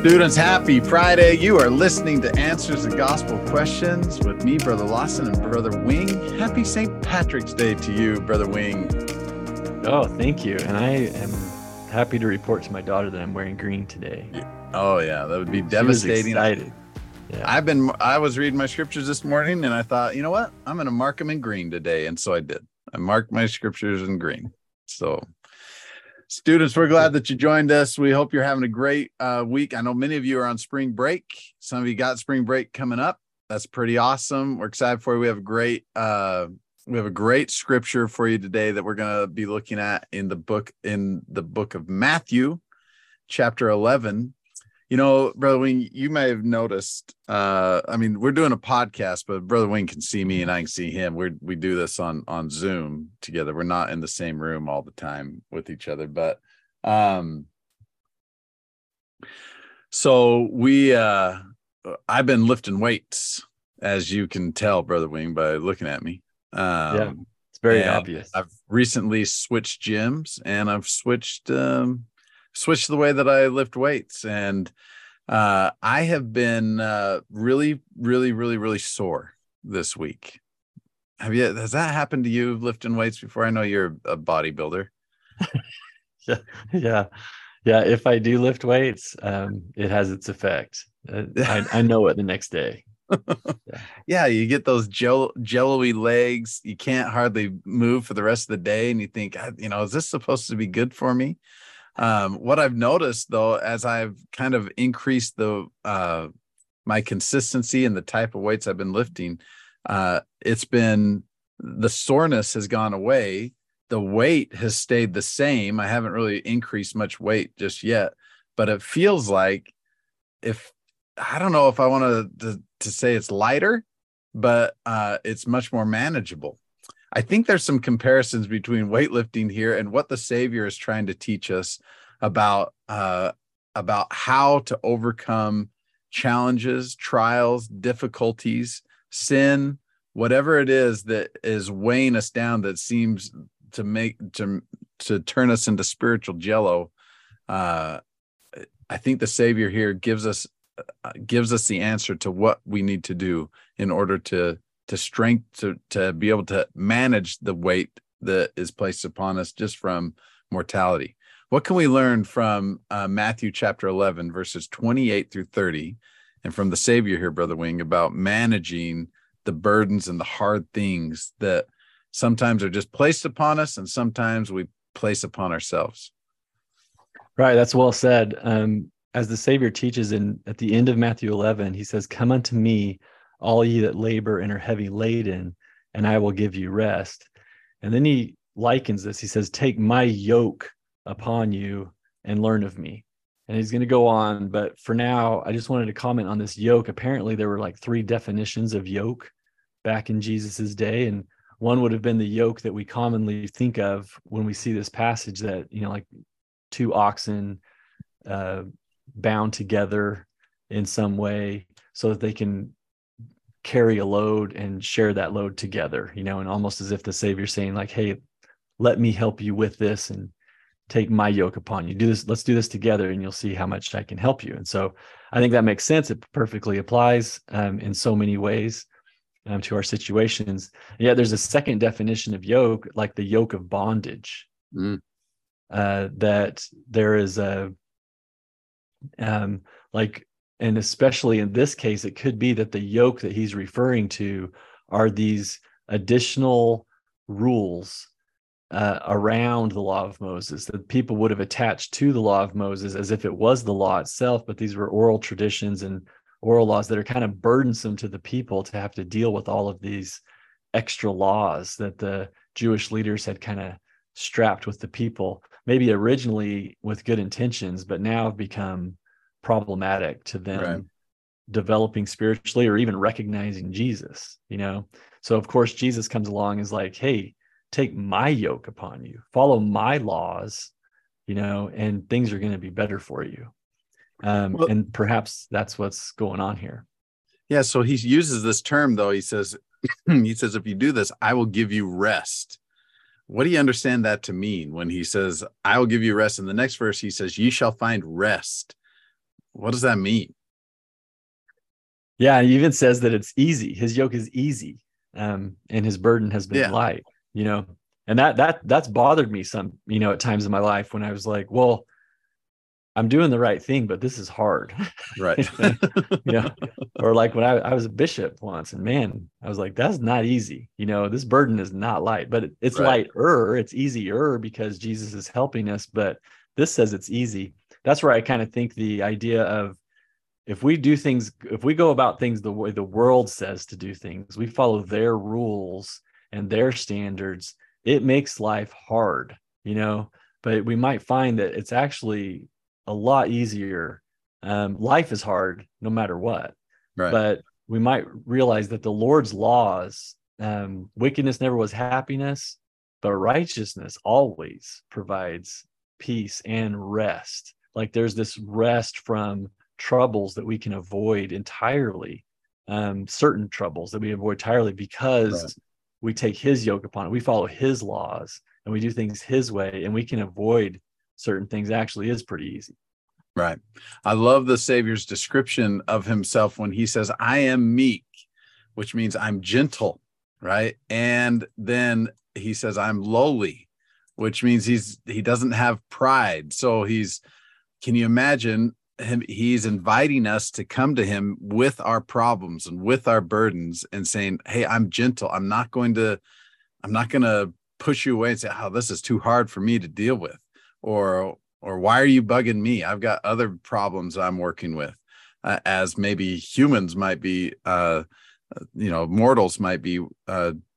Students, happy Friday. You are listening to Answers to Gospel Questions with me, Brother Lawson, and Brother Wing. Happy St. Patrick's Day to you, Brother Wing. Oh, thank you. And I am happy to report to my daughter that I'm wearing green today. Oh, yeah. That would be devastating. She was excited. Yeah. I was reading my scriptures this morning, and I thought, you know what? I'm going to mark them in green today. And so I did. I marked my scriptures in green. So... students, we're glad that you joined us. We hope you're having a great week. I know many of you are on spring break. Some of you got spring break coming up. That's pretty awesome. We're excited for you. We have a great scripture for you today that we're going to be looking at in the book of Matthew, chapter 11. You know, Brother Wing, you may have noticed. We're doing a podcast, but Brother Wing can see me and I can see him. We do this on Zoom together. We're not in the same room all the time with each other, but so we. I've been lifting weights, as you can tell, Brother Wing, by looking at me. Yeah, it's very obvious. I've recently switched gyms, and I've switched the way that I lift weights. And I have been really, really, really, really sore this week. Has that happened to you lifting weights before? I know you're a bodybuilder. Yeah. If I do lift weights, it has its effect. I know it the next day. Yeah. You get those jello-y legs. You can't hardly move for the rest of the day. And you think, is this supposed to be good for me? What I've noticed, though, as I've kind of increased my consistency and the type of weights I've been lifting, the soreness has gone away. The weight has stayed the same. I haven't really increased much weight just yet, but it feels like I don't know if I want to say it's lighter, but it's much more manageable. I think there's some comparisons between weightlifting here and what the Savior is trying to teach us about how to overcome challenges, trials, difficulties, sin, whatever it is that is weighing us down that seems to turn us into spiritual jello. I think the Savior here gives us the answer to what we need to do in order to be able to manage the weight that is placed upon us just from mortality. What can we learn from Matthew chapter 11, verses 28 through 30, and from the Savior here, Brother Wing, about managing the burdens and the hard things that sometimes are just placed upon us and sometimes we place upon ourselves? Right, that's well said. As the Savior teaches at the end of Matthew 11, he says, "Come unto me, all ye that labor and are heavy laden, and I will give you rest." And then he likens this. He says, "Take my yoke upon you and learn of me." And he's going to go on. But for now, I just wanted to comment on this yoke. Apparently, there were like three definitions of yoke back in Jesus's day. And one would have been the yoke that we commonly think of when we see this passage, that, like two oxen bound together in some way so that they can carry a load and share that load together, and almost as if the Savior's saying, like, "Hey, let me help you with this and take my yoke upon you. Do this. Let's do this together and you'll see how much I can help you." And so I think that makes sense. It perfectly applies in so many ways to our situations. And yet there's a second definition of yoke, like the yoke of bondage, that there is a and especially in this case, it could be that the yoke that he's referring to are these additional rules around the law of Moses that people would have attached to the law of Moses as if it was the law itself. But these were oral traditions and oral laws that are kind of burdensome to the people to have to deal with all of these extra laws that the Jewish leaders had kind of strapped with the people, maybe originally with good intentions, but now have become problematic to them developing spiritually or even recognizing Jesus, So of course Jesus comes along and is like, "Hey, take my yoke upon you, follow my laws, and things are going to be better for you." And perhaps that's what's going on here. Yeah. So he uses this term though. He says, "If you do this, I will give you rest." What do you understand that to mean when he says, "I will give you rest"? In the next verse, he says, "You shall find rest What does that mean? Yeah, he even says that it's easy. His yoke is easy, and his burden has been light, you know. And that's bothered me some, you know, at times in my life when I was like, well, I'm doing the right thing, but this is hard. Right. You know, or like when I was a bishop once, and man, I was like, that's not easy. You know, this burden is not light, but it's right. Lighter. It's easier because Jesus is helping us, but this says it's easy. That's where I kind of think the idea of if we do things, if we go about things the way the world says to do things, we follow their rules and their standards, it makes life hard, you know, but we might find that it's actually a lot easier. Life is hard no matter what, right? But we might realize that the Lord's laws, wickedness never was happiness, but righteousness always provides peace and rest. Like there's this rest from troubles that we can avoid entirely, certain troubles that we avoid entirely because right. we take his yoke upon it. We follow his laws and we do things his way, and we can avoid certain things. Actually is pretty easy. Right. I love the Savior's description of himself when he says, I am meek, which means I'm gentle, right? And then he says, I'm lowly, which means he doesn't have pride. So can you imagine him? He's inviting us to come to him with our problems and with our burdens and saying, hey, I'm gentle. I'm not going to push you away and say, oh, this is too hard for me to deal with. Or why are you bugging me? I've got other problems I'm working with, as maybe humans might be, mortals might be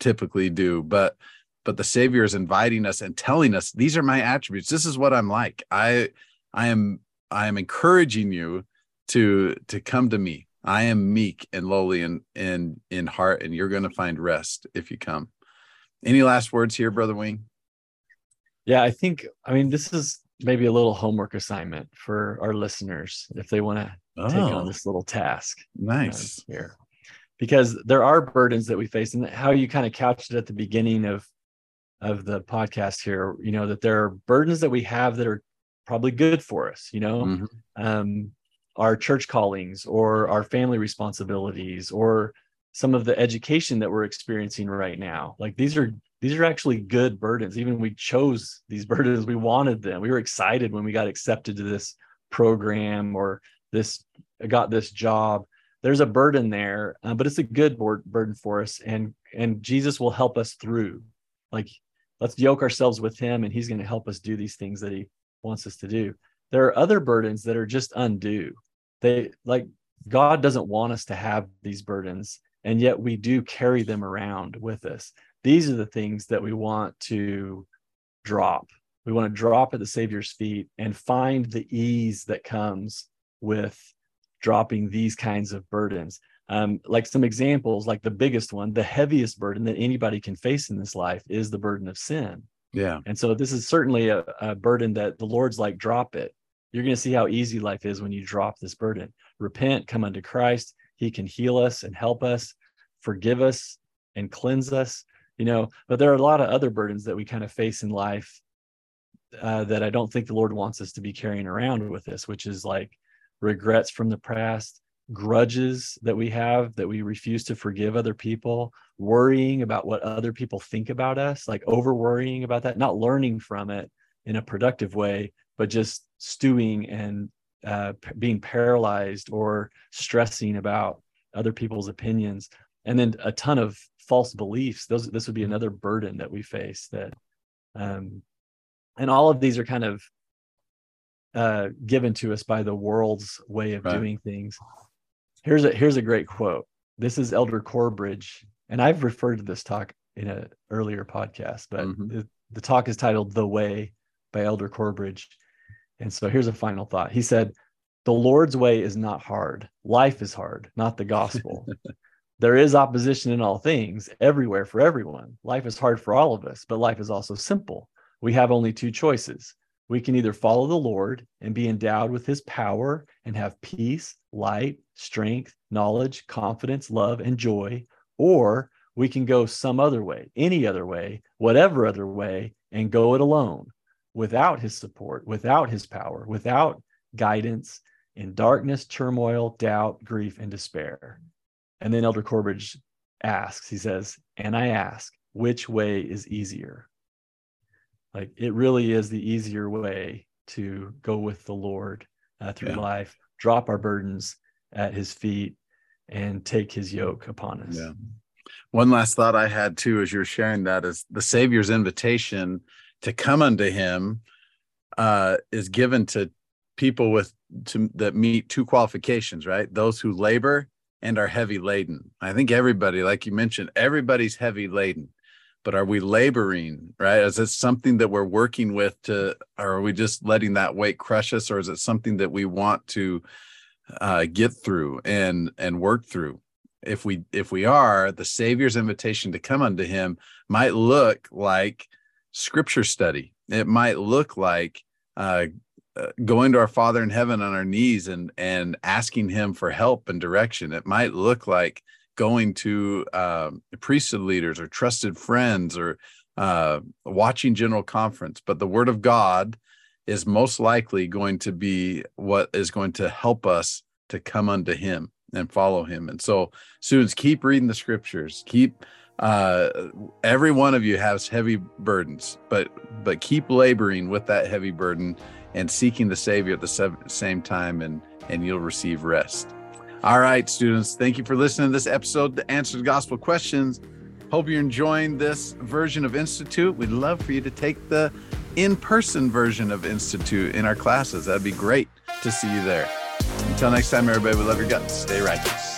typically do. But the Savior is inviting us and telling us, these are my attributes. This is what I'm like. I am encouraging you to come to me. I am meek and lowly in heart, and you're going to find rest if you come. Any last words here, Brother Wing? Yeah, I mean, this is maybe a little homework assignment for our listeners if they want to take on this little task. Nice. Here. Because there are burdens that we face, and how you kind of couched it at the beginning of the podcast here, you know, that there are burdens that we have that are probably good for us, you know, mm-hmm. Our church callings or our family responsibilities or some of the education that we're experiencing right now. Like these are actually good burdens. Even we chose these burdens, we wanted them. We were excited when we got accepted to this program or got this job. There's a burden there, but it's a good burden for us. And Jesus will help us through. Like, let's yoke ourselves with him, and he's going to help us do these things that he wants us to do. There are other burdens that are just undue. God doesn't want us to have these burdens, and yet we do carry them around with us. These are the things that we want to drop. We want to drop at the Savior's feet and find the ease that comes with dropping these kinds of burdens. Like some examples, like the biggest one, the heaviest burden that anybody can face in this life is the burden of sin. Yeah. And so this is certainly a burden that the Lord's like, drop it. You're going to see how easy life is when you drop this burden. Repent, come unto Christ. He can heal us and help us, forgive us and cleanse us. You know, but there are a lot of other burdens that we kind of face in life that I don't think the Lord wants us to be carrying around with us, which is like regrets from the past, grudges that we have that we refuse to forgive other people, worrying about what other people think about us, like over worrying about that, not learning from it in a productive way, but just stewing and being paralyzed or stressing about other people's opinions. And then a ton of false beliefs. This would be another burden that we face. That, and all of these are kind of given to us by the world's way of doing things. Here's a great quote. This is Elder Corbridge, and I've referred to this talk in an earlier podcast. But the talk is titled "The Way" by Elder Corbridge. And so here's a final thought. He said, "The Lord's way is not hard. Life is hard, not the gospel." There is opposition in all things, everywhere, for everyone. Life is hard for all of us, but life is also simple. We have only two choices. We can either follow the Lord and be endowed with his power and have peace, light, strength, knowledge, confidence, love, and joy, or we can go some other way, any other way, whatever other way, and go it alone, without his support, without his power, without guidance, in darkness, turmoil, doubt, grief, and despair. And then Elder Corbridge asks, he says, and I ask, which way is easier? Like, it really is the easier way to go with the Lord through life, drop our burdens at his feet, and take his yoke upon us. Yeah. One last thought I had too, as you're sharing that, is the Savior's invitation to come unto him is given to people that meet two qualifications, right? Those who labor and are heavy laden. I think everybody, like you mentioned, everybody's heavy laden, but are we laboring, right? Is it something that we're working with or are we just letting that weight crush us? Or is it something that we want to get through and work through? If we are, the Savior's invitation to come unto him might look like scripture study. It might look like going to our Father in heaven on our knees and asking him for help and direction. It might look like going to priesthood leaders or trusted friends or watching General Conference. But the Word of God is most likely going to be what is going to help us to come unto him and follow him. And so, students, keep reading the scriptures. Keep every one of you has heavy burdens, but keep laboring with that heavy burden and seeking the Savior at the same time, and you'll receive rest. All right, students, thank you for listening to this episode, The Answer to Gospel Questions. Hope you're enjoying this version of Institute. We'd love for you to take the in-person version of Institute in our classes. That'd be great to see you there. Until next time, everybody, we love your guts. Stay righteous.